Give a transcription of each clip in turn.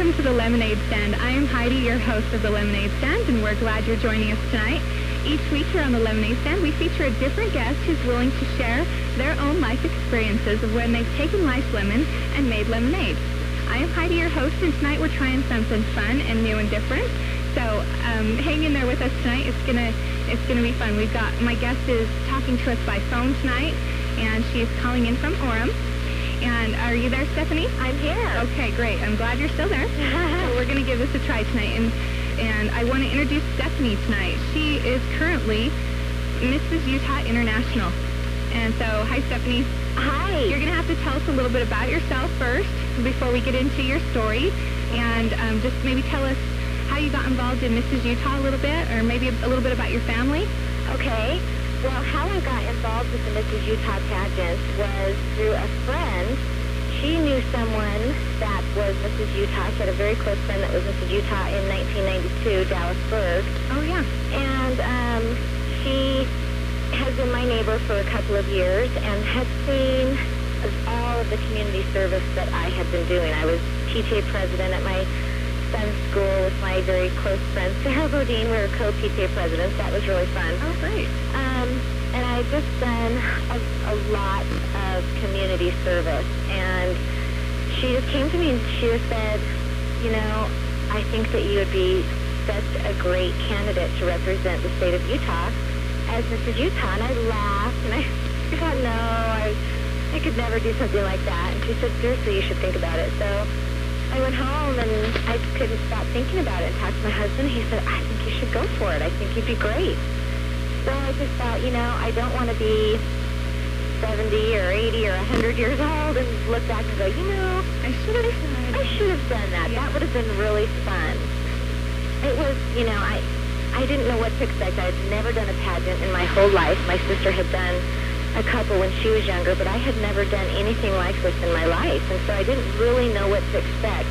Welcome to the Lemonade Stand. I am Heidi, your host of the Lemonade Stand, and we're glad you're joining us tonight. Each week here on the Lemonade Stand, we feature a different guest who's willing to share their own life experiences of when they've taken life's lemon and made lemonade. I am Heidi, your host, and tonight we're trying something fun and new and different. So hang in there with us tonight. It's gonna be fun. We've got my guest is talking to us by phone tonight, and she's calling in from Orem. And are you there, Stephanie? I'm here. Okay, great. I'm glad you're still there. So we're gonna give this a try tonight, and I want to introduce Stephanie tonight. She is currently Mrs. Utah International. And so, hi, Stephanie. Hi. You're going to have to tell us a little bit about yourself first before we get into your story. And just maybe tell us how you got involved in Mrs. Utah a little bit, or maybe a little bit about your family. Okay. Well, how I got involved with the Mrs. Utah pageant was through a friend. She knew someone that was Mrs. Utah. She had a very close friend that was Mrs. Utah in 1992, Dallasburg. Oh, yeah. And she has been my neighbor for a couple of years and had seen all of the community service that I had been doing. I was PTA president at my son's school with my very close friend, Sarah Bodine. We were co-PTA presidents. That was really fun. Oh, great. And I had just done a lot of community service. And she just came to me and she just said, you know, I think that you would be such a great candidate to represent the state of Utah as Mrs. Utah. And I laughed, and I thought, no, I could never do something like that. And she said, seriously, you should think about it. So I went home, and I couldn't stop thinking about it. And talked to my husband. He said, I think you should go for it. I think you'd be great. So I just thought, you know, I don't want to be 70 or 80 or 100 years old and look back and go, you know, I should have done that. Yeah. That would have been really fun. It was, you know, I didn't know what to expect. I had never done a pageant in my whole life. My sister had done a couple when she was younger, but I had never done anything like this in my life, and so I didn't really know what to expect.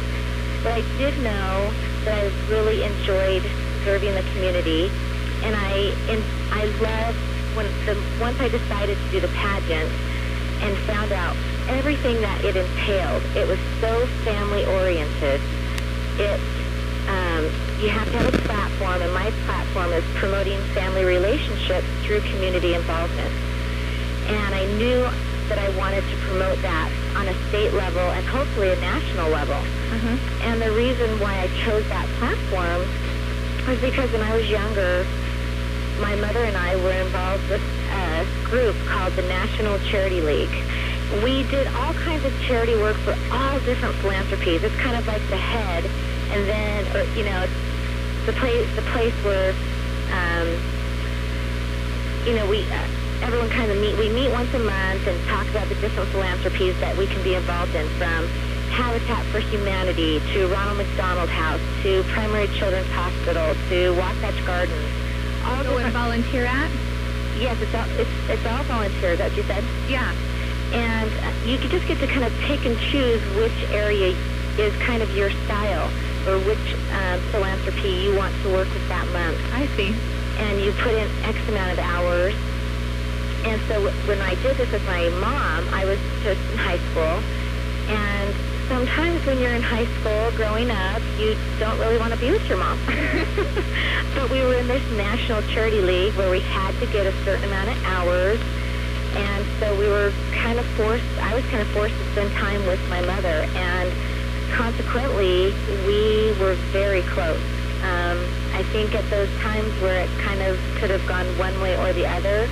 But I did know that I really enjoyed serving the community, and I loved once I decided to do the pageant and found out everything that it entailed. It was so family-oriented. You have to have a platform, and my platform is promoting family relationships through community involvement. And I knew that I wanted to promote that on a state level and hopefully a national level. Mm-hmm. And the reason why I chose that platform was because when I was younger, my mother and I were involved with a group called the National Charity League. We did all kinds of charity work for all different philanthropies. It's kind of like the head, and then, or, you know, the place where, you know, everyone kind of meet. We meet once a month and talk about the different philanthropies that we can be involved in, from Habitat for Humanity to Ronald McDonald House to Primary Children's Hospital to Wasatch Gardens. All go and volunteer at? Yes, it's all volunteer. Is that what you said? Yeah. And you just get to kind of pick and choose which area is kind of your style, or which philanthropy you want to work with that month. I see. And you put in X amount of hours. And so when I did this with my mom, I was just in high school. And sometimes when you're in high school growing up, you don't really want to be with your mom. But we were in this National Charity League where we had to get a certain amount of hours. And so we were kind of forced, I was kind of forced to spend time with my mother. And consequently, we were very close. I think at those times where it kind of could have gone one way or the other,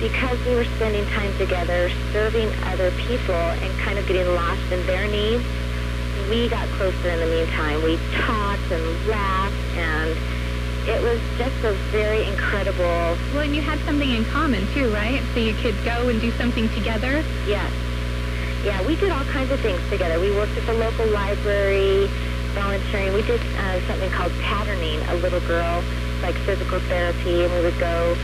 because we were spending time together, serving other people, and kind of getting lost in their needs, we got closer in the meantime. We talked and laughed, and it was just a very incredible... Well, and you had something in common, too, right? So you could go and do something together? Yes. Yeah, we did all kinds of things together. We worked at the local library, volunteering. We did something called patterning a little girl, like physical therapy, and we would go,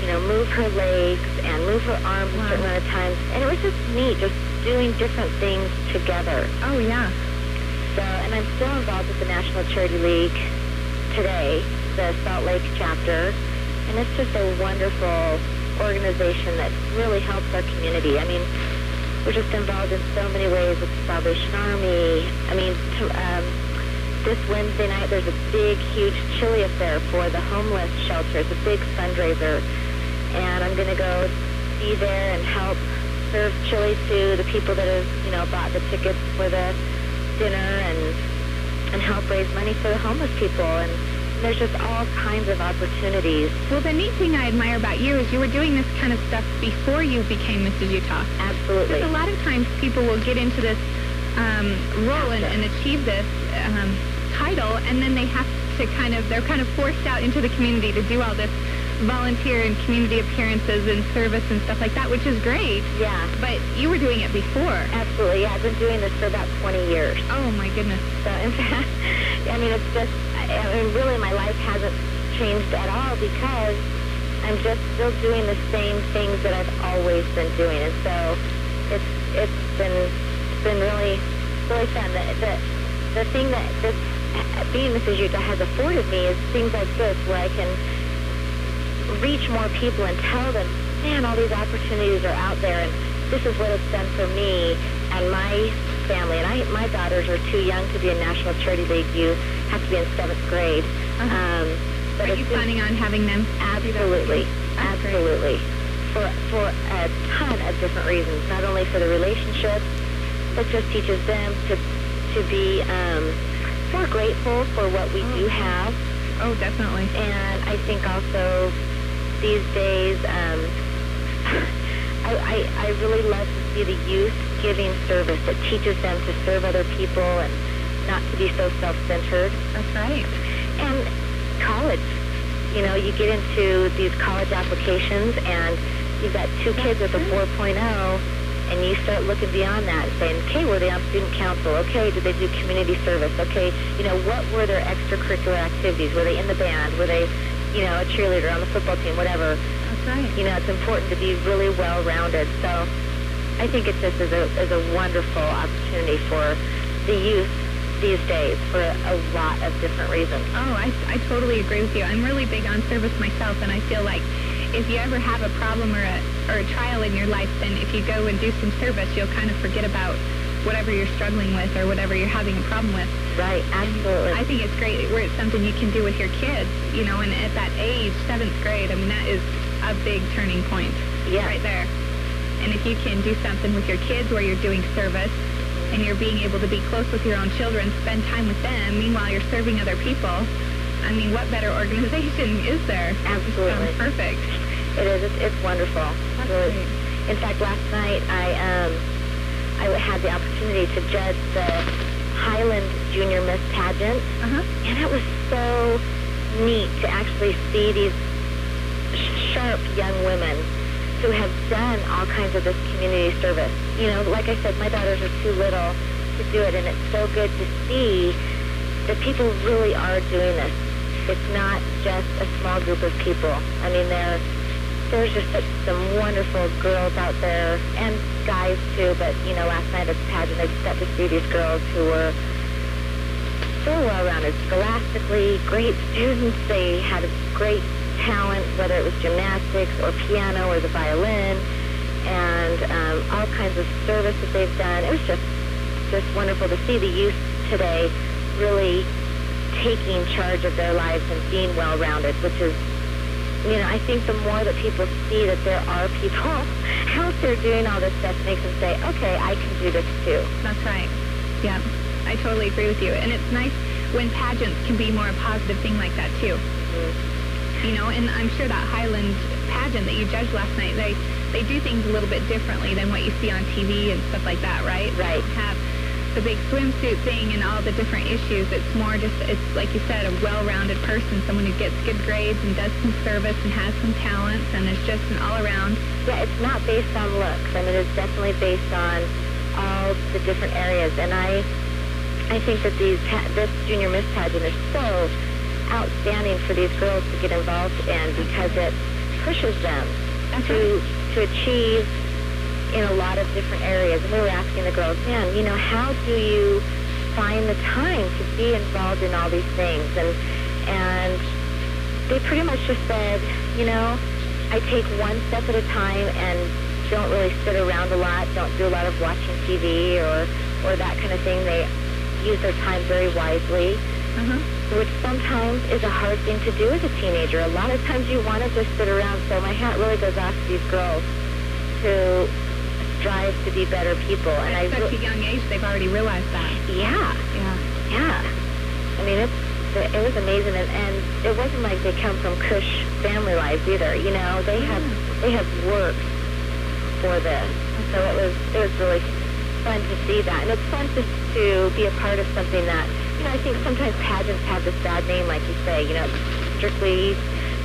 you know, move her legs and move her arms a certain amount of times. And it was just neat, just doing different things together. Oh, yeah. So, and I'm still involved with the National Charity League today, the Salt Lake chapter, and it's just a wonderful organization that really helps our community. I mean, we're just involved in so many ways with the Salvation Army. I mean, this Wednesday night there's a big, huge chili affair for the homeless shelter. It's a big fundraiser, and I'm going to go be there and help serve chili to the people that have, you know, bought the tickets for the dinner and help raise money for the homeless people. And there's just all kinds of opportunities. Well, the neat thing I admire about you is you were doing this kind of stuff before you became Mrs. Utah. Absolutely. Because a lot of times people will get into this role and achieve this title, and then they have to they're kind of forced out into the community to do all this volunteer and community appearances and service and stuff like that, which is great. Yeah. But you were doing it before. Absolutely, yeah. I've been doing this for about 20 years. Oh, my goodness. So, in fact, I mean, it's just, I mean, really my life hasn't changed at all because I'm just still doing the same things that I've always been doing. And so it's been really, really fun. The thing that being Mrs. Utah has afforded me is things like this, where I can reach more people and tell them, man, all these opportunities are out there, and this is what it's done for me and my family. And my daughters are too young to be in National Charity League. You have to be in 7th grade. Uh-huh. But are you planning on having them? Absolutely. Absolutely. For a ton of different reasons, not only for the relationships, but just teaches them to be more grateful for what we do have. Oh, definitely. And I think also these days, I really love to see the youth giving service. It teaches them to serve other people and not to be so self-centered. That's right. And college. You know, you get into these college applications, and you've got two kids with a 4.0, and you start looking beyond that and saying, okay, were they on student council? Okay, did they do community service? Okay, you know, what were their extracurricular activities? Were they in the band? Were they, you know, a cheerleader on the football team? Whatever. That's right. You know, it's important to be really well-rounded. So I think it just is a wonderful opportunity for the youth these days for a lot of different reasons. Oh, I totally agree with you. I'm really big on service myself, and I feel like if you ever have a problem or a trial in your life, then if you go and do some service, you'll kind of forget about whatever you're struggling with or whatever you're having a problem with. Right, absolutely. And I think it's great where it's something you can do with your kids, you know, and at that age, 7th grade, I mean, that is a big turning point right there. And if you can do something with your kids where you're doing service and you're being able to be close with your own children, spend time with them, meanwhile you're serving other people, I mean, what better organization is there? Absolutely. It's perfect. It is. It's wonderful. Really. In fact, last night I had the opportunity to judge the Highland Junior Miss pageant, and it was so neat to actually see these sharp young women who have done all kinds of this community service. You know, like I said, my daughters are too little to do it, and it's so good to see that people really are doing this. It's not just a small group of people. I mean, there's just some wonderful girls out there, and guys too, but, you know, last night at the pageant, I just got to see these girls who were so well-rounded scholastically, great students. They had a great talent, whether it was gymnastics or piano or the violin, and all kinds of service that they've done. It was just wonderful to see the youth today really taking charge of their lives and being well-rounded, which is, you know, I think the more that people see that there are people out there doing all this stuff makes them say, okay, I can do this too. That's right. Yeah, I totally agree with you. And it's nice when pageants can be more a positive thing like that too. Mm-hmm. You know, and I'm sure that Highland pageant that you judged last night, they do things a little bit differently than what you see on TV and stuff like that, right? Right. They have the big swimsuit thing and all the different issues. It's more just, it's like you said, a well-rounded person, someone who gets good grades and does some service and has some talents, and it's just an all-around. Yeah, it's not based on looks. I mean, it's definitely based on all the different areas, and I think that this Junior Miss pageant is so outstanding for these girls to get involved in because it pushes them to achieve in a lot of different areas. And we were asking the girls, man, you know, how do you find the time to be involved in all these things? And they pretty much just said, you know, I take one step at a time and don't really sit around a lot, don't do a lot of watching TV or that kind of thing. They use their time very wisely. which sometimes is a hard thing to do as a teenager. A lot of times you want to just sit around, so my hat really goes off to these girls who strive to be better people. And at such a young age, they've already realized that. Yeah. I mean, it was amazing, and it wasn't like they come from cush family lives either. You know, they have worked for this, so it was really fun to see that, and it's fun to be a part of something that, you know, I think sometimes pageants have this bad name, like you say, you know, strictly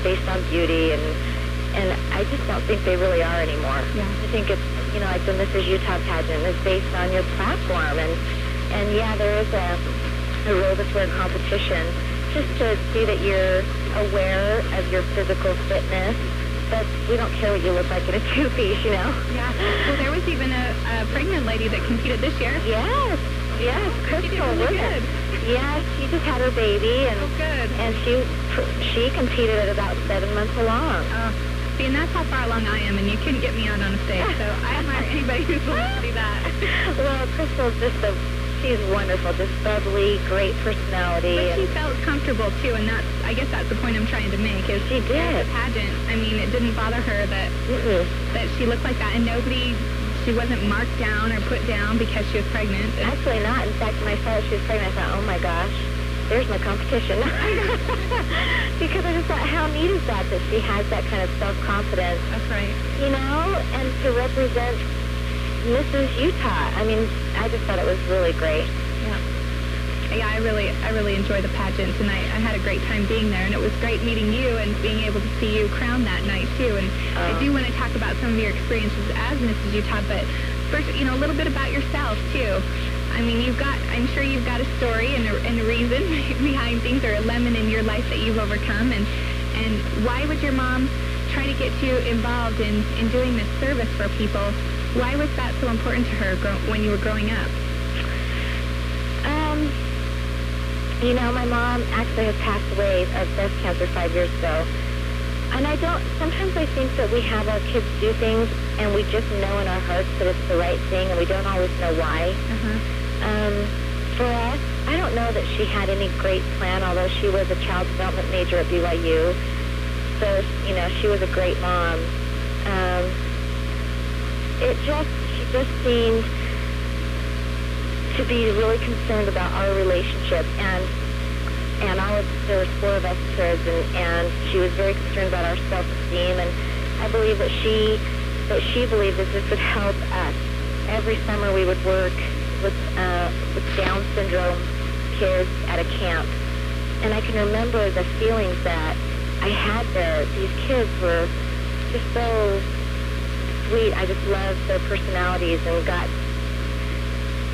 based on beauty, and I just don't think they really are anymore. Yeah. I think it's, you know, like the Mrs. Utah pageant is based on your platform, and yeah, there is a role that's where competition, just to see that you're aware of your physical fitness, but we don't care what you look like in a two-piece, you know? Yeah. Well, there was even a pregnant lady that competed this year. Yes, Crystal. Really good. Yes, she just had her baby, and good. And she competed at about 7 months along. See, and that's how far along I am, and you couldn't get me out on a stage, so I admire anybody who's willing to do that. Well, Crystal's just she's wonderful, just bubbly, great personality. But she felt comfortable, too, and that's, I guess that's the point I'm trying to make, is she did. The pageant, I mean, it didn't bother her that she looked like that, and she wasn't marked down or put down because she was pregnant. Actually not. In fact, when I saw that she was pregnant, I thought, oh my gosh, there's my competition. Because I just thought, how neat is that she has that kind of self-confidence? That's right. You know, and to represent Mrs. Utah. I mean, I just thought it was really great. Yeah, I really enjoy the pageants, and I had a great time being there, and it was great meeting you and being able to see you crowned that night, too. And I do want to talk about some of your experiences as Mrs. Utah, but first, you know, a little bit about yourself, too. I mean, I'm sure you've got a story and a reason behind things, or a lemon in your life that you've overcome, and why would your mom try to get you involved in doing this service for people? Why was that so important to her when you were growing up? You know, my mom actually had passed away of breast cancer 5 years ago. And sometimes I think that we have our kids do things and we just know in our hearts that it's the right thing, and we don't always know why. For us, I don't know that she had any great plan, although she was a child development major at BYU. So, you know, she was a great mom. She just seemed to be really concerned about our relationship, and there was four of us kids, and she was very concerned about our self-esteem, and I believe that she believed that this would help us. Every summer we would work with Down syndrome kids at a camp, and I can remember the feelings that I had there. These kids were just so sweet. I just loved their personalities, and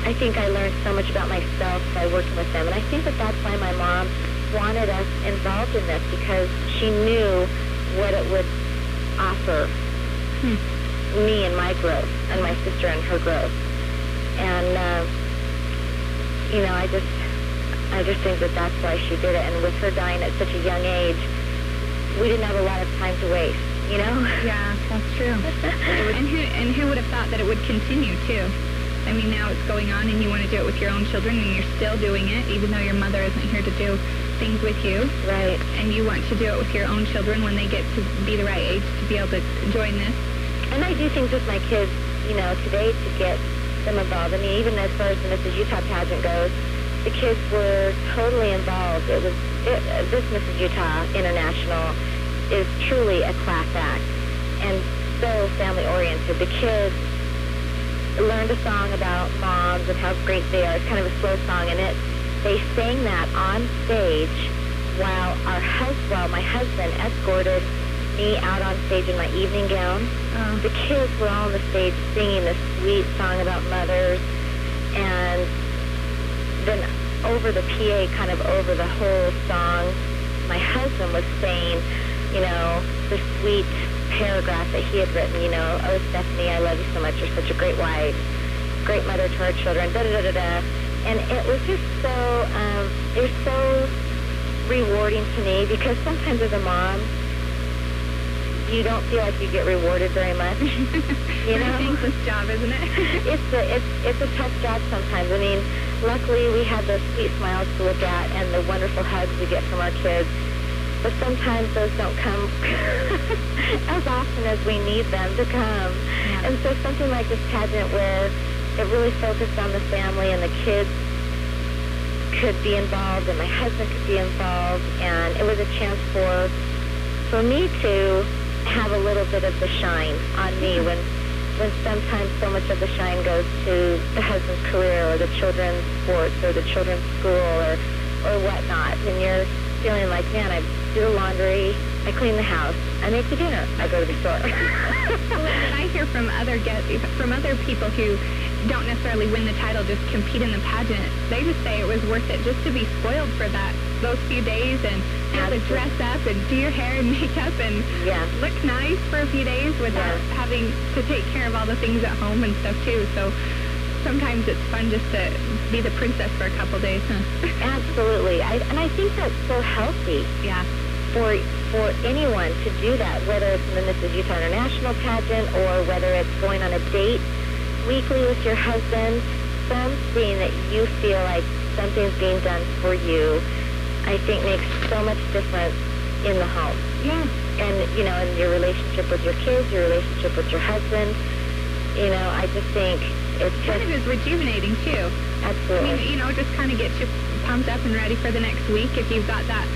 I think I learned so much about myself by working with them, and I think that that's why my mom wanted us involved in this, because she knew what it would offer me and my growth, and my sister and her growth. And you know, I just think that that's why she did it. And with her dying at such a young age, we didn't have a lot of time to waste. You know? Yeah, that's true. And who would have thought that it would continue, too? I mean, now it's going on, and you want to do it with your own children, and you're still doing it, even though your mother isn't here to do things with you. Right. And you want to do it with your own children when they get to be the right age to be able to join this. And I do things with my kids, you know, today to get them involved. I mean, even as far as the Mrs. Utah pageant goes, the kids were totally involved. This Mrs. Utah International is truly a class act, and so family-oriented. The kids learned a song about moms and how great they are. It's kind of a slow song, and they sang that on stage while my husband escorted me out on stage in my evening gown. Oh. The kids were all on the stage singing this sweet song about mothers, and then over the PA, kind of over the whole song, my husband was saying, you know, the sweet paragraph that he had written, you know, "Oh, Stephanie, I love you so much. You're such a great wife, great mother to her children, da-da-da-da-da." And it was just it was so rewarding to me, because sometimes as a mom, you don't feel like you get rewarded very much. You know? It's a thankless job, isn't it? It's a tough job sometimes. I mean, Luckily, we have those sweet smiles to look at and the wonderful hugs we get from our kids. But sometimes those don't come as often as we need them to come. Yeah. And so something like this pageant where it really focused on the family and the kids could be involved and my husband could be involved, and it was a chance for me to have a little bit of the shine on me when sometimes so much of the shine goes to the husband's career or the children's sports or the children's school or whatnot, and you're feeling like, man, I do the laundry, I clean the house, I make the dinner, I go to the store. Well, and I hear from other people who don't necessarily win the title, just compete in the pageant. They just say it was worth it just to be spoiled for those few days and have to dress up and do your hair and makeup and look nice for a few days without having to take care of all the things at home and stuff too. So sometimes it's fun just to be the princess for a couple days. Huh? Absolutely. And I think that's so healthy for anyone to do that, whether it's in the Mrs. Utah International pageant or whether it's going on a date weekly with your husband, something that you feel like something's being done for you, I think makes so much difference in the home. Yeah. And, you know, in your relationship with your kids, your relationship with your husband, you know, I just think it's just... Kind of is rejuvenating, too. Absolutely. I mean, you know, just kind of gets you pumped up and ready for the next week if you've got that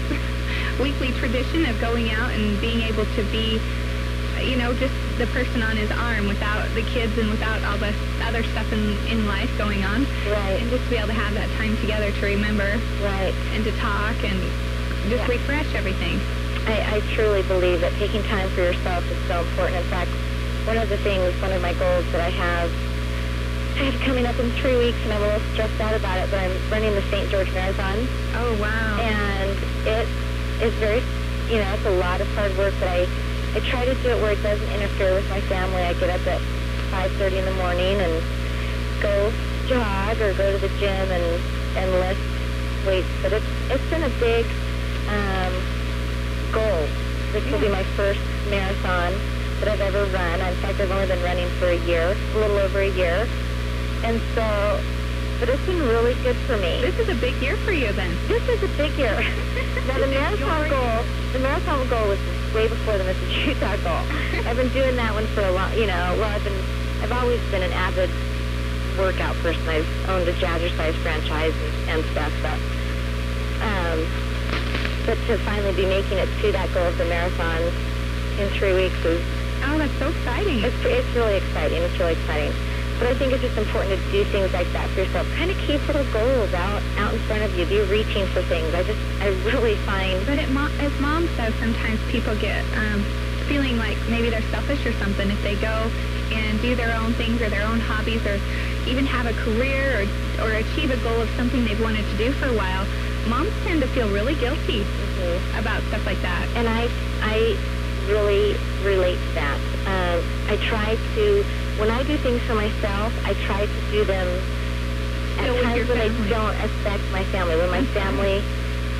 weekly tradition of going out and being able to be, you know, just the person on his arm without the kids and without all the other stuff in life going on. Right. And just to be able to have that time together to remember. Right. And to talk and just refresh everything. I truly believe that taking time for yourself is so important. In fact, one of my goals that I have coming up in 3 weeks, and I'm a little stressed out about it, but I'm running the St. George Marathon. Oh, wow. And it is very, you know, it's a lot of hard work, but I try to do it where it doesn't interfere with my family. I get up at 5:30 in the morning and go jog or go to the gym and lift weights. But it's been a big goal. This will be my first marathon that I've ever run. In fact, I've only been running for a little over a year. And so, but it's been really good for me. This is a big year for you then. This is a big year. Now the marathon goal was way before the Mrs. Utah goal. I've been doing that one for a long, you know, well, I've always been an avid workout person. I've owned a Jazzercise franchise and stuff, but to finally be making it to that goal of the marathon in 3 weeks is... Oh, that's so exciting. It's really exciting. It's really exciting. But I think it's just important to do things like that for yourself. Kind of keep little goals out in front of you. Be reaching for things. I really find... But as Mom says, sometimes people get feeling like maybe they're selfish or something if they go and do their own things or their own hobbies or even have a career or achieve a goal of something they've wanted to do for a while. Moms tend to feel really guilty about stuff like that. And I really relate to that. I try to... When I do things for myself, I try to do them at times when they don't affect my family. When my family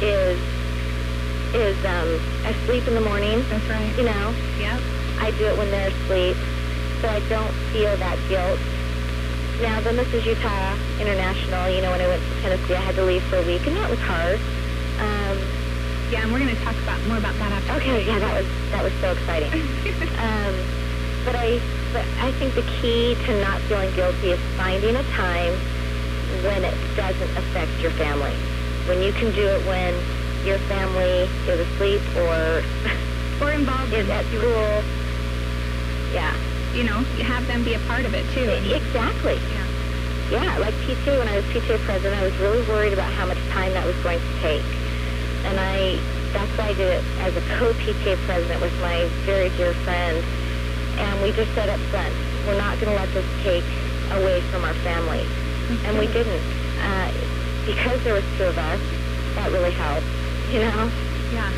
is I sleep in the morning. That's right. You know? Yeah. I do it when they're asleep, so I don't feel that guilt. Now, the Mrs. Utah International, you know, when I went to Tennessee, I had to leave for a week, and that was hard. And we're going to talk more about that after. Okay, yeah, that was so exciting. But I think the key to not feeling guilty is finding a time when it doesn't affect your family. When you can do it when your family is asleep or involved is at school. Yeah. You know, have them be a part of it too. Exactly. Yeah, like PTA, when I was PTA president, I was really worried about how much time that was going to take. And that's why I did it as a co-PTA president with my very dear friend. And we just said up front, we're not going to let this take away from our family. Mm-hmm. And we didn't. Because there was two of us, that really helped, you know? Yeah.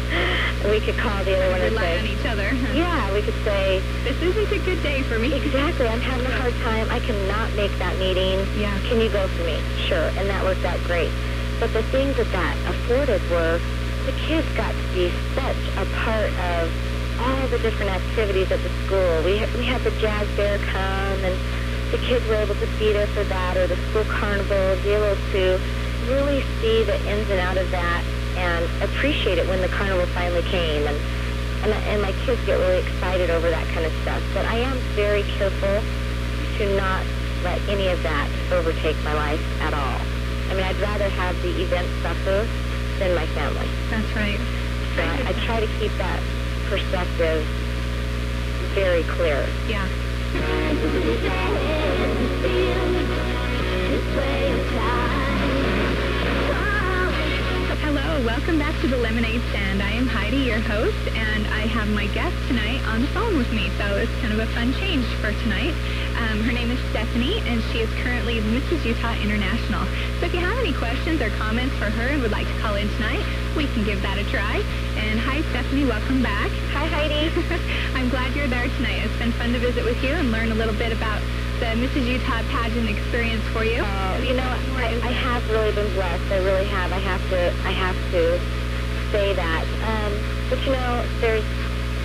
We could call the other one and say... Rely on each other. Yeah, we could say... This isn't a good day for me. Exactly. I'm having a hard time. I cannot make that meeting. Yeah. Can you go for me? Sure. And that worked out great. But the things that afforded were the kids got to be such a part of all the different activities at the school. We had the jazz bear come and the kids were able to be there for that, or the school carnival, be able to really see the ins and out of that and appreciate it when the carnival finally came. And my kids get really excited over that kind of stuff. But I am very careful to not let any of that overtake my life at all. I mean, I'd rather have the event suffer than my family. That's right. So I try to keep that perspective very clear. Yeah. Hello, welcome back to the Lemonade Stand. I am Heidi, your host, and I have my guest tonight on the phone with me, so it's kind of a fun change for tonight. Her name is Stephanie, and she is currently Mrs. Utah International. So if you have any questions or comments for her and would like to call in tonight, we can give that a try. And hi, Stephanie, welcome back. Hi, Heidi. I'm glad you're there tonight. It's been fun to visit with you and learn a little bit about the Mrs. Utah pageant experience for you. You know, I have really been blessed. I really have. I have to say that. But you know, there's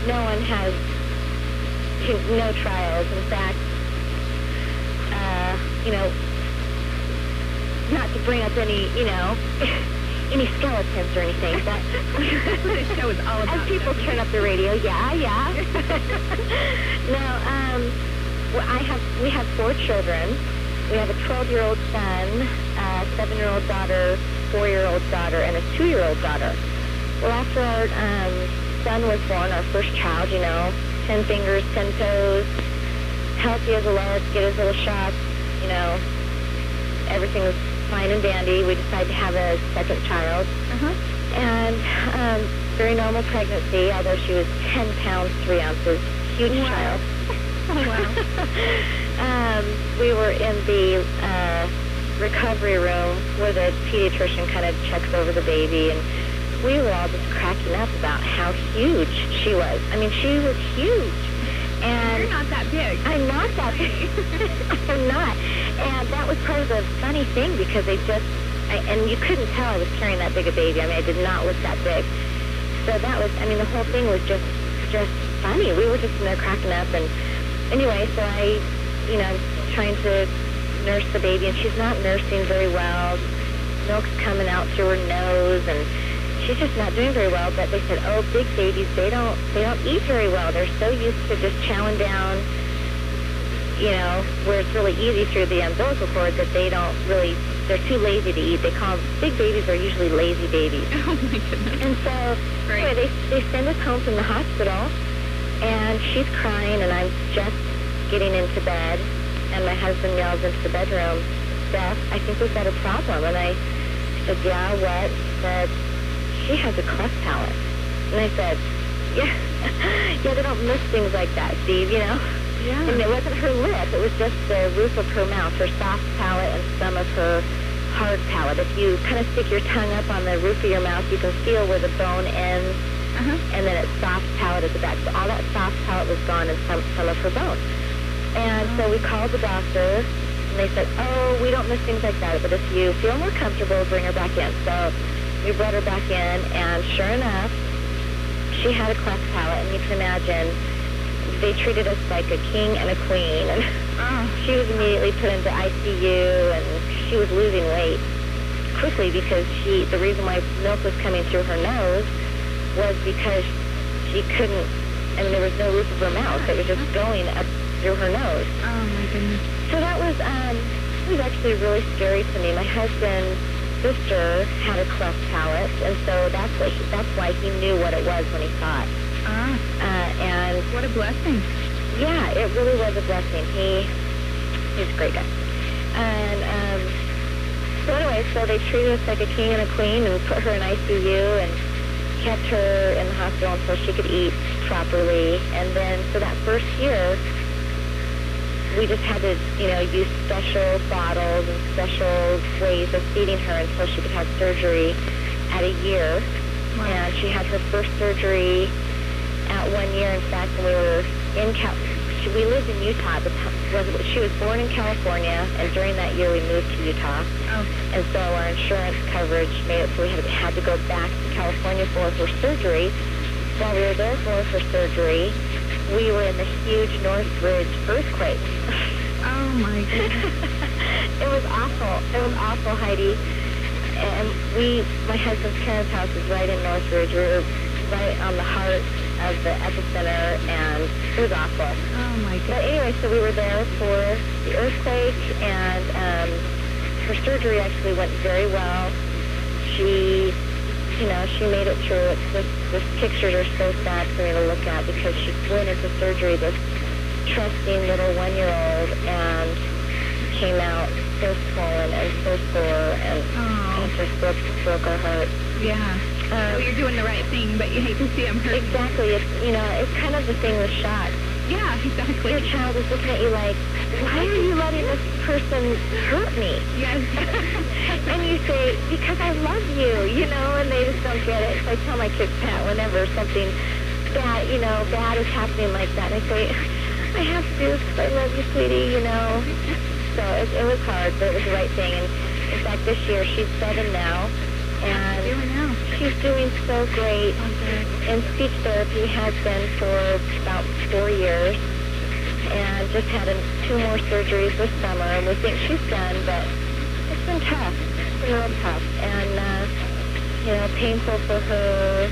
no one has no trials. In fact, you know, not to bring up any, you know, any skeletons or anything, but that's what this show is all about. As people turn up the radio, yeah. No, well, we have four children. We have a 12-year-old son, a 7-year-old daughter, 4-year-old daughter, and a 2-year-old daughter. Well, after our son was born, our first child, you know, 10 fingers, 10 toes, healthy as a lark, get his little shots, you know, everything was fine and dandy. We decided to have a second child. And very normal pregnancy, although she was 10 pounds, 3 ounces, huge child. Oh, wow. We were in the recovery room where the pediatrician kind of checks over the baby, and we were all just cracking up about how huge she was. I mean, she was huge. And you're not that big. I'm not that big. I'm not. And that was part of the funny thing, because they just, and you couldn't tell I was carrying that big a baby. I mean, I did not look that big. So that was, I mean, the whole thing was just funny. We were just in there cracking up, and anyway, so I, you know, trying to nurse the baby, and she's not nursing very well. Milk's coming out through her nose, and she's just not doing very well. But they said, oh, big babies, they don't eat very well. They're so used to just chowing down, you know, where it's really easy through the umbilical cord, that they don't really, they're too lazy to eat. They call them, big babies are usually lazy babies. Oh, my goodness. And so, right. Anyway, they send us home from the hospital. And she's crying, and I'm just getting into bed, and my husband yells into the bedroom, Beth, I think we've got a problem. And I said, yeah, what? He said, she has a cleft palate. And I said, yeah, they don't miss things like that, Steve, you know? Yeah. And it wasn't her lip. It was just the roof of her mouth, her soft palate, and some of her hard palate. If you kind of stick your tongue up on the roof of your mouth, you can feel where the bone ends. And then it's soft palate at the back. So all that soft palate was gone, and some of her bone. And so we called the doctor, and they said, oh, we don't miss things like that, but if you feel more comfortable, bring her back in. So we brought her back in, and sure enough, she had a cleft palate, and you can imagine, they treated us like a king and a queen. And she was immediately put into ICU, and she was losing weight quickly, because the reason why milk was coming through her nose was because she couldn't, I mean, there was no roof of her mouth. It was just going up through her nose. Oh, my goodness. So that was actually really scary to me. My husband's sister had a cleft palate, and so that's why he knew what it was when he saw it. And what a blessing. Yeah, it really was a blessing. He's a great guy. And so anyway, so they treated us like a king and a queen, and we put her in ICU, and kept her in the hospital until she could eat properly. And then for that first year, we just had to, you know, use special bottles and special ways of feeding her until she could have surgery at a year. Wow. And she had her first surgery at 1 year. In fact, we were in we lived in Utah. She was born in California, and during that year we moved to Utah. And so our insurance coverage made it so we had to go back to California for her surgery. While we were there for her surgery, we were in the huge Northridge earthquake. Oh Oh my God. It was awful. It was awful, Heidi. And we, my husband's parents' house is right in Northridge. We were right on the heart of the epicenter, and it was awful. Oh my God. But anyway, so we were there for the earthquake, and her surgery actually went very well. She, you know, she made it through. The pictures are so sad for me to look at, because she went into surgery, this trusting little 1-year-old, and came out so swollen and so sore, and it just broke our heart. Yeah. So you're doing the right thing, but you hate to see him hurt. Exactly. It's, you know, it's kind of the thing with shock. Yeah, exactly. Your child is looking at you like, why are you letting this person hurt me? Yes. And you say, because I love you, you know, and they just don't get it. So I tell my kids that whenever something bad, you know, bad is happening like that, I say, I have to do this because I love you, sweetie, you know. So it was hard, but it was the right thing. And in fact, this year, she's 7 now. And she's doing so great. And speech therapy has been for about 4 years, and just had 2 more surgeries this summer, and we think she's done, but it's been tough. It's been real tough, and you know, painful for her,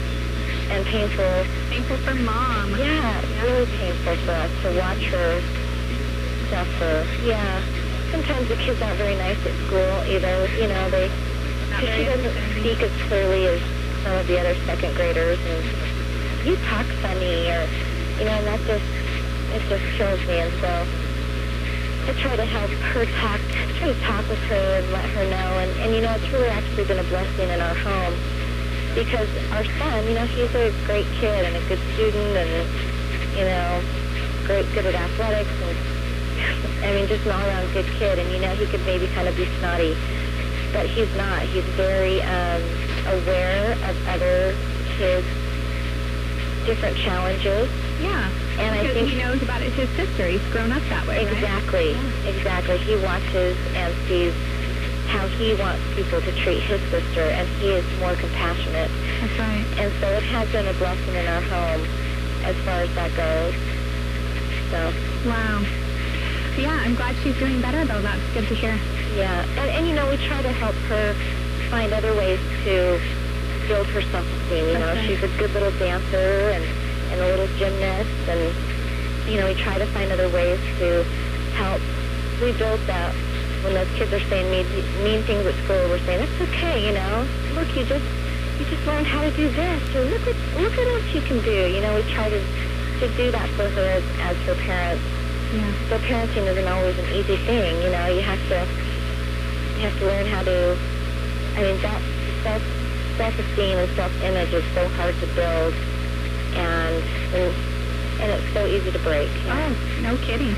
and painful for Mom. Yeah, really painful for us to watch her suffer. Yeah, sometimes the kids aren't very nice at school either. You know, they. Because she doesn't speak as clearly as some of the other second graders, and you talk funny, or, you know, and that just, it just kills me, and so I try to help her talk, try to talk with her and let her know, and you know, it's really actually been a blessing in our home, because our son, you know, he's a great kid and a good student, and, you know, good at athletics, and, I mean, just an all-around good kid, and, you know, he could maybe kind of be snotty. But he's not. He's very aware of other kids' different challenges. Yeah, and I think he knows about it. His sister. He's grown up that way. Exactly, right? Yeah. Exactly. He watches and sees how he wants people to treat his sister, and he is more compassionate. That's right. And so it has been a blessing in our home, as far as that goes. So. Wow. Yeah, I'm glad she's doing better, though. That's good to hear. Yeah, and you know, we try to help her find other ways to build her self-esteem. You know, she's a good little dancer and a little gymnast, and, you know, we try to find other ways to help rebuild that. When those kids are saying mean things at school, we're saying, it's okay, you know. Look, you just learned how to do this, or look at what you can do. You know, we try to do that for her as her parents. Yeah. So parenting isn't always an easy thing, you know. You have to learn how to. I mean, that self-esteem and self-image is so hard to build, and it's so easy to break. You know? Oh, no kidding.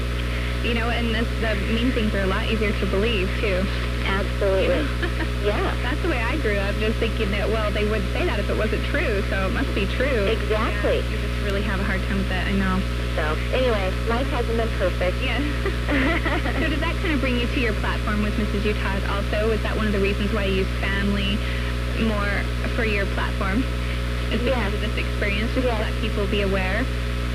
You know, and the mean things are a lot easier to believe too. Absolutely. Yeah. That's the way I grew up, just thinking that, well, they wouldn't say that if it wasn't true, so it must be true. Exactly. Yeah, you just really have a hard time with that, I know. So, anyway, life hasn't been perfect. Yes. So did that kind of bring you to your platform with Mrs. Utah also? Is that one of the reasons why you use family more for your platform? Is because of this experience, just to let people be aware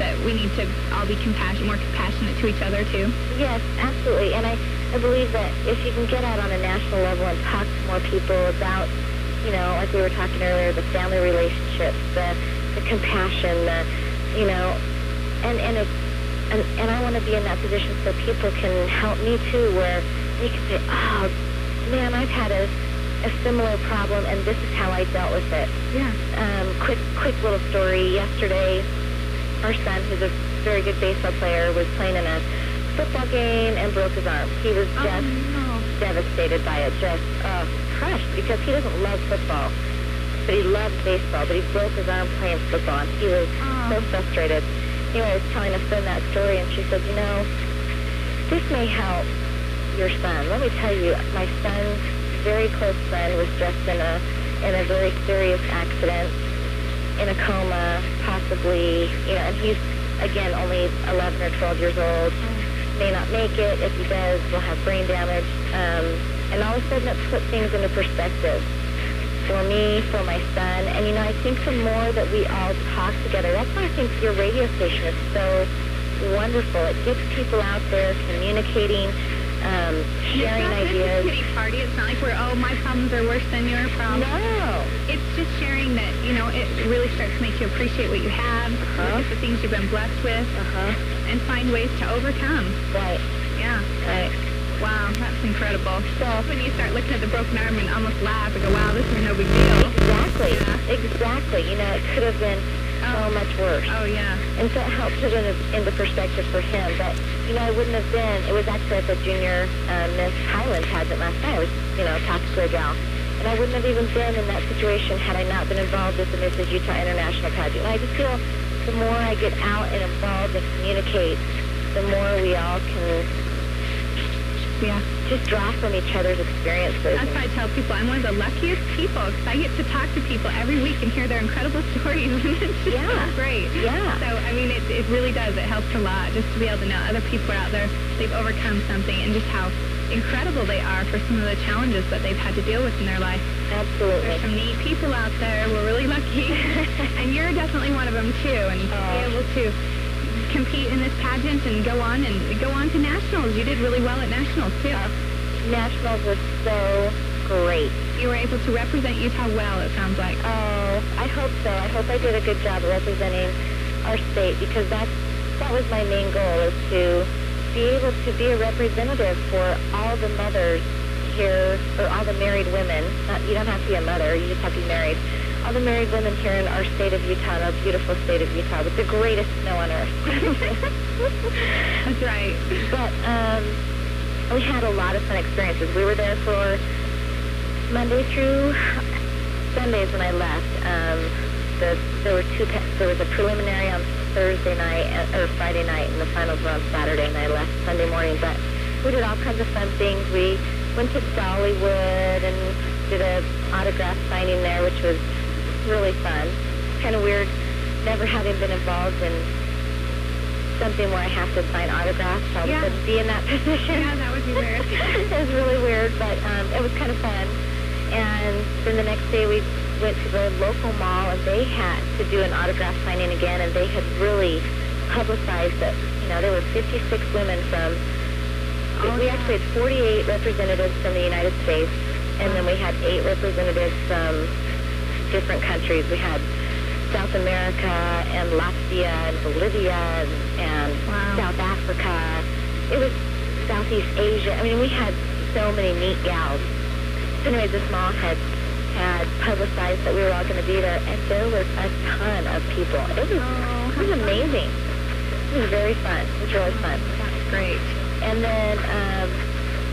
that we need to all be more compassionate to each other, too? Yes, absolutely. And I believe that if you can get out on a national level and talk to more people about, you know, like we were talking earlier, the family relationships, the compassion, the, you know, and I want to be in that position so people can help me, too, where they can say, oh, man, I've had a similar problem, and this is how I dealt with it. Yeah. Quick little story. Yesterday, our son, who's a very good baseball player, was playing in a football game and broke his arm. He was just devastated by it, just crushed, because he doesn't love football, but he loved baseball, but he broke his arm playing football, and he was so frustrated. Anyway, I was telling a friend that story, and she said, you know, this may help your son. Let me tell you, my son's very close friend was just in a very serious accident, in a coma, possibly, you know, and he's, again, only 11 or 12 years old. May not make it. If he does, we'll have brain damage. And all of a sudden, it put things into perspective for me, for my son. And, you know, I think the more that we all talk together, that's why I think your radio station is so wonderful. It gets people out there communicating, sharing ideas. It's not just a pity party. It's not like we're, oh, my problems are worse than your problems. No. It's just sharing that, you know, it really starts to make you appreciate what you have, look at the things you've been blessed with, and find ways to overcome. Right. Yeah. Right. Wow, that's incredible. So when you start looking at the broken arm and almost laugh and go, wow, this is no big deal. Exactly. Yeah. Exactly. You know, it could have been so much worse. Oh, yeah. And so it helped put it into perspective for him. But, you know, it wouldn't have been, it was actually at the Junior Miss Highland pageant last night. I was, you know, talking to a gal. And I wouldn't have even been in that situation had I not been involved with the Mrs. Utah International pageant. And I just feel the more I get out and involved and communicate, the more we all can just draw from each other's experiences. That's why I tell people I'm one of the luckiest people because I get to talk to people every week and hear their incredible stories. It's just great. Yeah. So, I mean, it really does. It helps a lot just to be able to know other people are out there. They've overcome something and just how incredible they are for some of the challenges that they've had to deal with in their life. Absolutely. There's some neat people out there. We're really lucky. And you're definitely one of them, too. And be able to compete in this pageant and go on to nationals. You did really well at nationals, too. Nationals were so great. You were able to represent Utah well, it sounds like. Oh, I hope so. I hope I did a good job representing our state because that was my main goal, is to be able to be a representative for all the mothers here, or all the married women. You don't have to be a mother, you just have to be married. All the married women here in our state of Utah, our beautiful state of Utah, with the greatest snow on earth. That's right. But we had a lot of fun experiences. We were there for Monday through Sundays when I left. There was a preliminary on Thursday night, or Friday night, and the finals were on Saturday, and I left Sunday morning. But we did all kinds of fun things. We went to Dollywood and did an autograph signing there, which was really fun. It's kind of weird, never having been involved in something where I have to sign autographs, so I would be in that position. Yeah, that would be weird. It was really weird, but it was kind of fun. And then the next day we went to the local mall, and they had to do an autograph signing again, and they had really publicized that, you know, there were 56 women from, we actually had 48 representatives from the United States, and then we had 8 representatives from different countries. We had South America and Latvia and Bolivia and South Africa. It was Southeast Asia. I mean, we had so many neat gals. So anyway, this mall had publicized that we were all going to be there, and there was a ton of people. It was amazing. It was very fun. It was really fun. That's great. And then,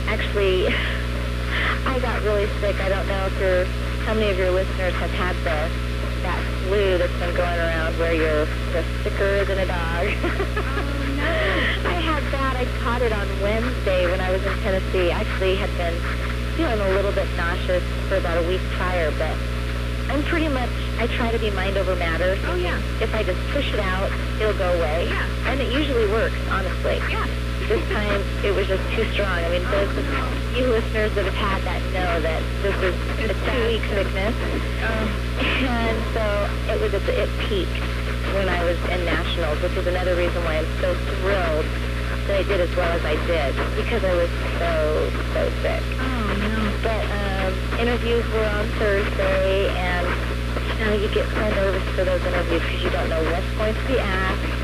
actually, I got really sick. I don't know how many of your listeners have had that flu that's been going around where you're just sicker than a dog. Oh, no. I had that. I caught it on Wednesday when I was in Tennessee. I actually had been feeling a little bit nauseous for about a week prior, but I'm pretty much, I try to be mind over matter. So if I just push it out, it'll go away. Yeah. And it usually works, honestly. Yeah. This time, it was just too strong. I mean, those of you listeners that have had that know that this is a 2-week sickness. And so it peaked when I was in nationals, which is another reason why I'm so thrilled that I did as well as I did, because I was so sick. Oh, no. But interviews were on Thursday, and you know, you get so nervous for those interviews because you don't know what's going to be asked,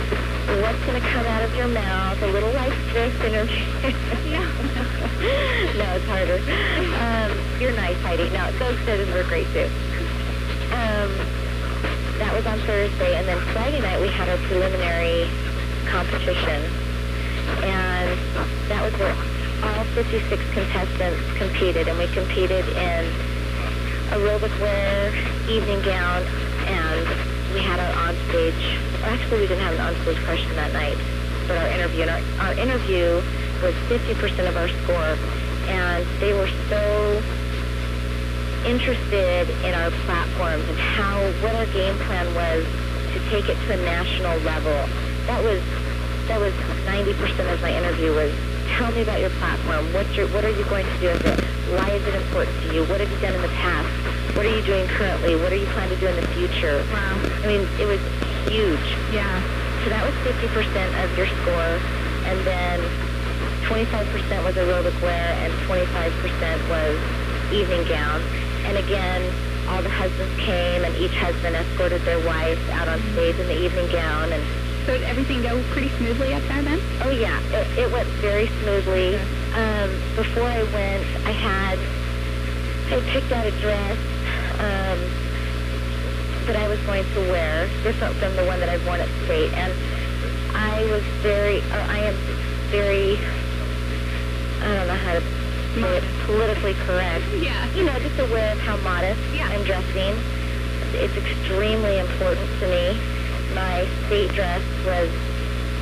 what's going to come out of your mouth, a little like this interview. No, it's harder. You're nice, Heidi. No, those studies were great, too. That was on Thursday, and then Friday night we had our preliminary competition, and that was where all 56 contestants competed, and we competed in aerobic wear, evening gown, and we had our onstage, actually we didn't have an onstage question that night, but our interview, and our interview was 50% of our score, and they were so interested in our platforms and what our game plan was to take it to a national level. That was 90% of my interview was, tell me about your platform, what are you going to do with it, why is it important to you, what have you done in the past, what are you doing currently, what are you planning to do in the future. Wow. I mean, it was huge. Yeah. So that was 50% of your score, and then 25% was aerobic wear and 25% was evening gowns. And again, all the husbands came and each husband escorted their wife out on stage in the evening gown. And so did everything go pretty smoothly up there then? Oh yeah, it went very smoothly. Okay. Before I went, I picked out a dress that I was going to wear, different from the one that I've worn at state, and I am very, I don't know how to say it, politically correct. Yeah. You know, just aware of how modest I'm dressing. It's extremely important to me. My state dress was,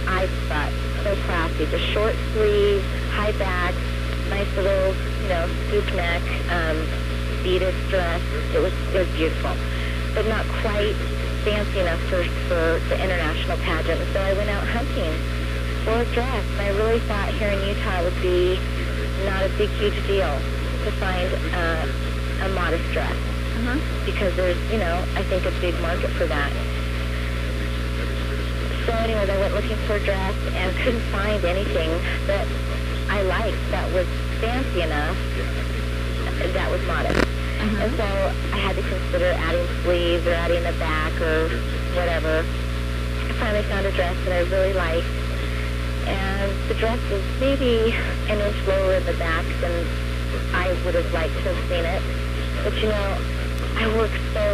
I thought, so classy. The short sleeves, high back, nice little, you know, scoop neck, beaded dress. It was beautiful, but not quite fancy enough for the international pageant. So I went out hunting for a dress, and I really thought here in Utah it would be not a big, huge deal to find a modest dress, because there's, you know, I think a big market for that. So anyways, I went looking for a dress and couldn't find anything that I liked that was fancy enough, that was modest. And so I had to consider adding sleeves or adding a back or whatever. I finally found a dress that I really liked. And the dress was maybe an inch lower in the back than I would have liked to have seen it. But, you know, I work so...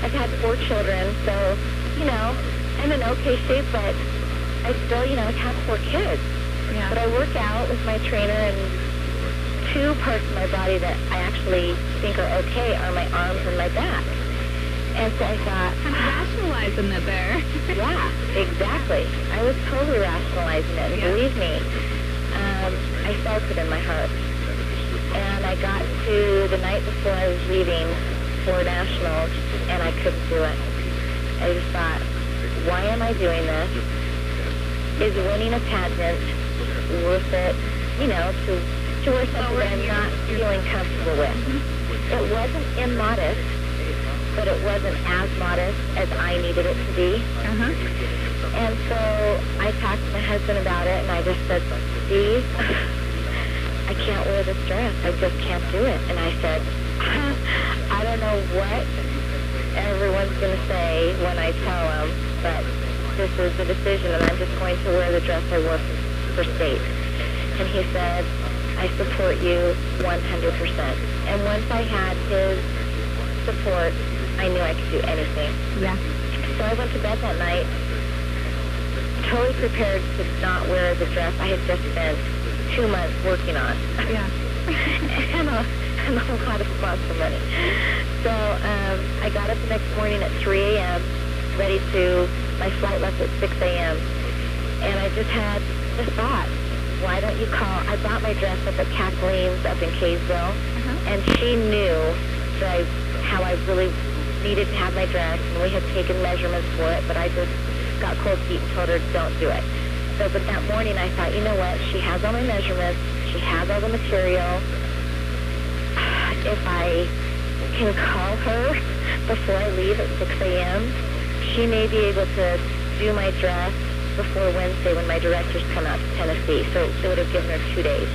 I've had 4 children, so, you know, I'm in okay shape, but I still, you know, I have 4 kids. Yeah. But I work out with my trainer, and 2 parts of my body that I actually think are okay are my arms and my back. And so I thought... I'm rationalizing that there. Yeah, exactly. I was totally rationalizing it, and believe me, I felt it in my heart. And I got to the night before I was leaving for nationals, and I couldn't do it. I just thought, why am I doing this? Is winning a pageant worth it, you know, to wear something that I'm not feeling comfortable with? It wasn't immodest, but it wasn't as modest as I needed it to be. And so I talked to my husband about it, and I just said, "Steve, I can't wear this dress. I just can't do it." And I said, "I don't know what everyone's going to say when I tell them, but this is the decision, and I'm just going to wear the dress I wore for state." And he said, "I support you 100%. And once I had his support, I knew I could do anything. Yeah. So I went to bed that night, totally prepared to not wear the dress I had just spent 2 months working on. Yeah. and a lot of sponsor money. So I got up the next morning at 3 a.m., ready to, my flight left at 6 a.m., and I just had the thought, why don't you call? I bought my dress up at Kathleen's up in Kaysville, and she knew that how I really needed to have my dress, and we had taken measurements for it, but I just got cold feet and told her, don't do it. So, but that morning I thought, you know what, she has all my measurements, she has all the material. If I can call her before I leave at 6 a.m., she may be able to do my dress before Wednesday when my directors come out to Tennessee, so it would have given her 2 days.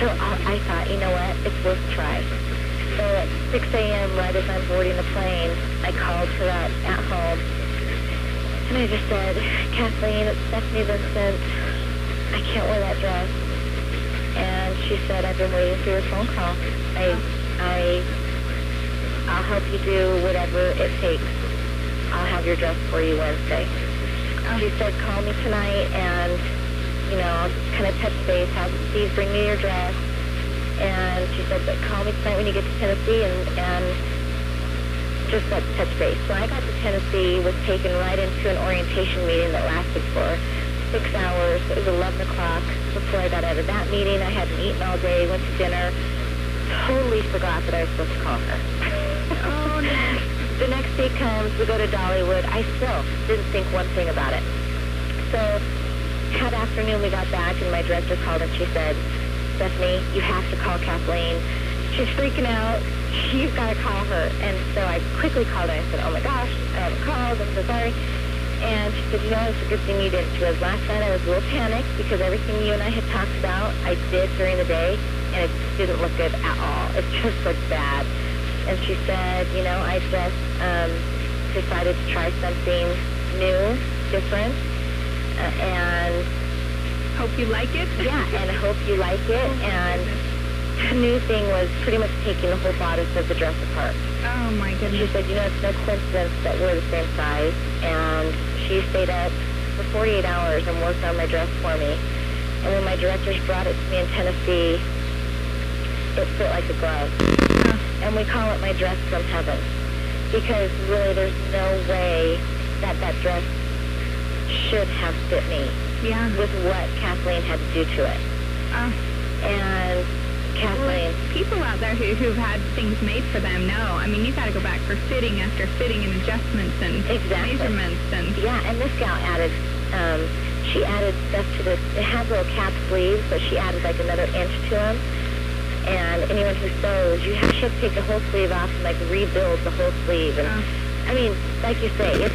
So I thought, you know what, it's worth a try. So at 6 a.m., right as I'm boarding the plane, I called her up at home, and I just said, "Kathleen, it's Stephanie Vincent. I can't wear that dress." And she said, "I've been waiting for your phone call. I'll help you do whatever it takes. I'll have your dress for you Wednesday." She said, "Call me tonight, and, you know, I'll kind of touch base, have Steve bring me your dress." And she said, "But call me tonight when you get to Tennessee, and just let's touch base." So I got to Tennessee, was taken right into an orientation meeting that lasted for 6 hours. It was 11 o'clock before I got out of that meeting. I hadn't eaten all day, went to dinner, totally forgot that I was supposed to call her. Oh, no. The next day comes, we go to Dollywood. I still didn't think one thing about it. So that afternoon we got back, and my director called, and she said, "Stephanie, you have to call Kathleen. She's freaking out. You've got to call her." And so I quickly called her. I said, "Oh my gosh, I haven't called. I'm so sorry." And she said, you know, it's a good thing you did. She goes, last night I was a little panicked because everything you and I had talked about, I did during the day, and it just didn't look good at all. It just looked bad. And she said, you know, I just decided to try something new, different, and... hope you like it? Yeah, and hope you like it, and... The new thing was pretty much taking the whole bodice of the dress apart. Oh, my goodness. She said, you know, it's no coincidence that we're the same size. And she stayed up for 48 hours and worked on my dress for me. And when my directors brought it to me in Tennessee, it fit like a glove. Huh. And we call it my dress from heaven. Because, really, there's no way that that dress should have fit me. Yeah. With what Kathleen had to do to it. Oh. And... Kathleen. Well, people out there who've had things made for them know. I mean, you've got to go back for fitting after fitting and adjustments and measurements. And yeah, and this gal added, she added stuff to this. It had little cap sleeves, but she added like another inch to them. And anyone who sews, you have to take the whole sleeve off and like rebuild the whole sleeve. And I mean, like you say,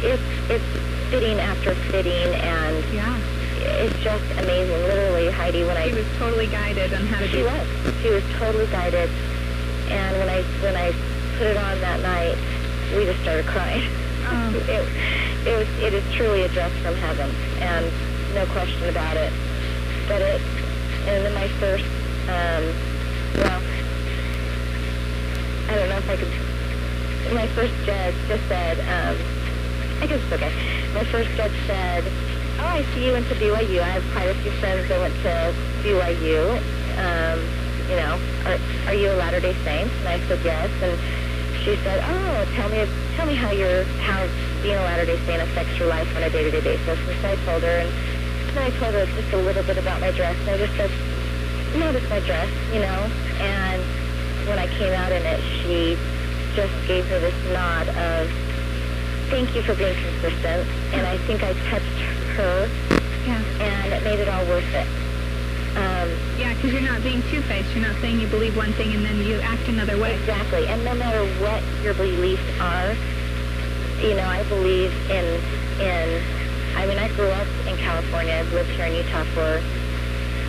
it's fitting after fitting and... Yeah. It's just amazing, literally, Heidi. When she was totally guided on how to do it. She was totally guided, and when I put it on that night, we just started crying. Oh. It is truly a dress from heaven, and no question about it. But it, and then my first, well, I don't know if I could. My first judge just said, I guess it's okay. My first judge said, oh, I see you went to BYU. I have quite a few friends that went to BYU. You know, are you a Latter-day Saint? And I said yes. And she said, oh, tell me how being a Latter-day Saint affects your life on a day-to-day basis. And so I told her, and then I told her just a little bit about my dress. And I just said, notice my dress, you know. And when I came out in it, she just gave her this nod of, thank you for being consistent. And I think I touched her, yeah. And it made it all worth it. Yeah, because you're not being two-faced. You're not saying you believe one thing and then you act another way. Exactly, and no matter what your beliefs are, you know, I believe in I mean, I grew up in California. I've lived here in Utah for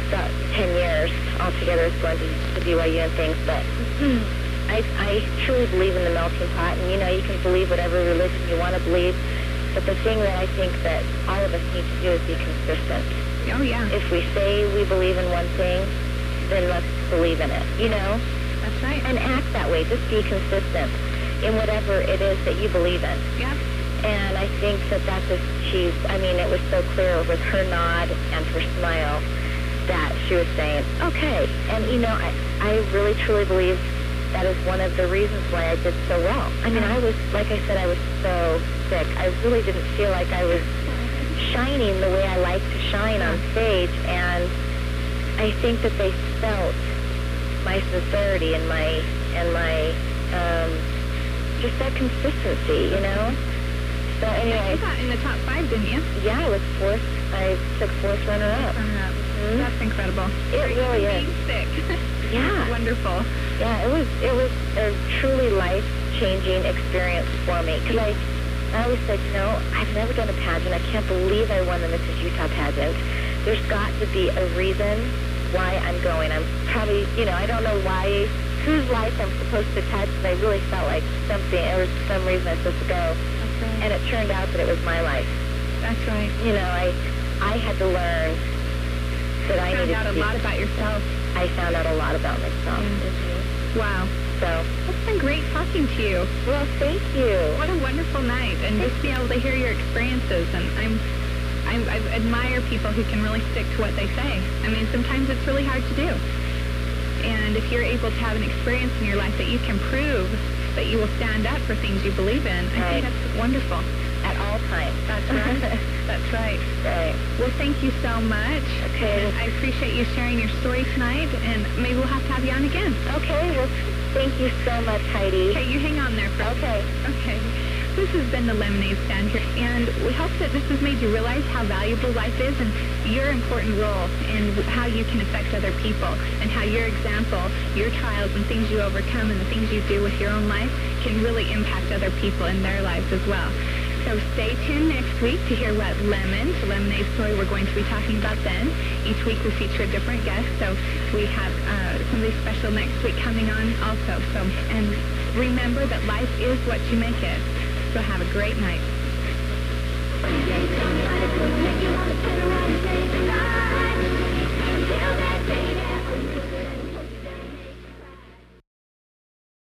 about 10 years altogether, going to BYU and things, but I truly believe in the melting pot, and, you know, you can believe whatever religion you want to believe. But the thing that I think that all of us need to do is be consistent. Oh, yeah. If we say we believe in one thing, then let's believe in it, you know? That's right. And act that way. Just be consistent in whatever it is that you believe in. Yeah. And I think that that's just, I mean, it was so clear with her nod and her smile that she was saying, okay. And, you know, I really, truly believe that is one of the reasons why I did so well. I mean, I was, like I said, I was so sick. I really didn't feel like I was shining the way I like to shine on stage, and I think that they felt my sincerity and my just that consistency, you know? So anyway. You got in the top 5, didn't you? Yeah, I was fourth. I took fourth runner-up. Mm-hmm. That's incredible. It really is. Being sick. Yeah. Wonderful. Yeah, it was a truly life-changing experience for me. Because I always said, you know, I've never done a pageant. I can't believe I won the Mrs. Utah pageant. There's got to be a reason why I'm going. I'm probably, you know, I don't know why, whose life I'm supposed to touch, but I really felt like something, there was some reason I was supposed to go. That's right. And it turned out that it was my life. That's right. You know, I had to learn that I needed to found out a lot about yourself. I found out a lot about myself. Yeah. Mm-hmm. Wow. So it's been great talking to you. Well, thank you. What a wonderful night, and just be able to hear your experiences. And I admire people who can really stick to what they say. I mean, sometimes it's really hard to do. And if you're able to have an experience in your life that you can prove that you will stand up for things you believe in, I think that's wonderful. At all times. That's right. That's right. Right. Well, thank you so much. Okay. I appreciate you sharing your story tonight, and maybe we'll have to have you on again. Okay. Well, thank you so much, Heidi. Okay, you hang on there for a minute. Okay. This has been the Lemonade Stand here, and we hope that this has made you realize how valuable life is and your important role and how you can affect other people and how your example, your trials and things you overcome and the things you do with your own life can really impact other people in their lives as well. So stay tuned next week to hear what Lemonade's story we're going to be talking about then. Each week we feature a different guest, so we have somebody special next week coming on also. So, and remember that life is what you make it. So have a great night.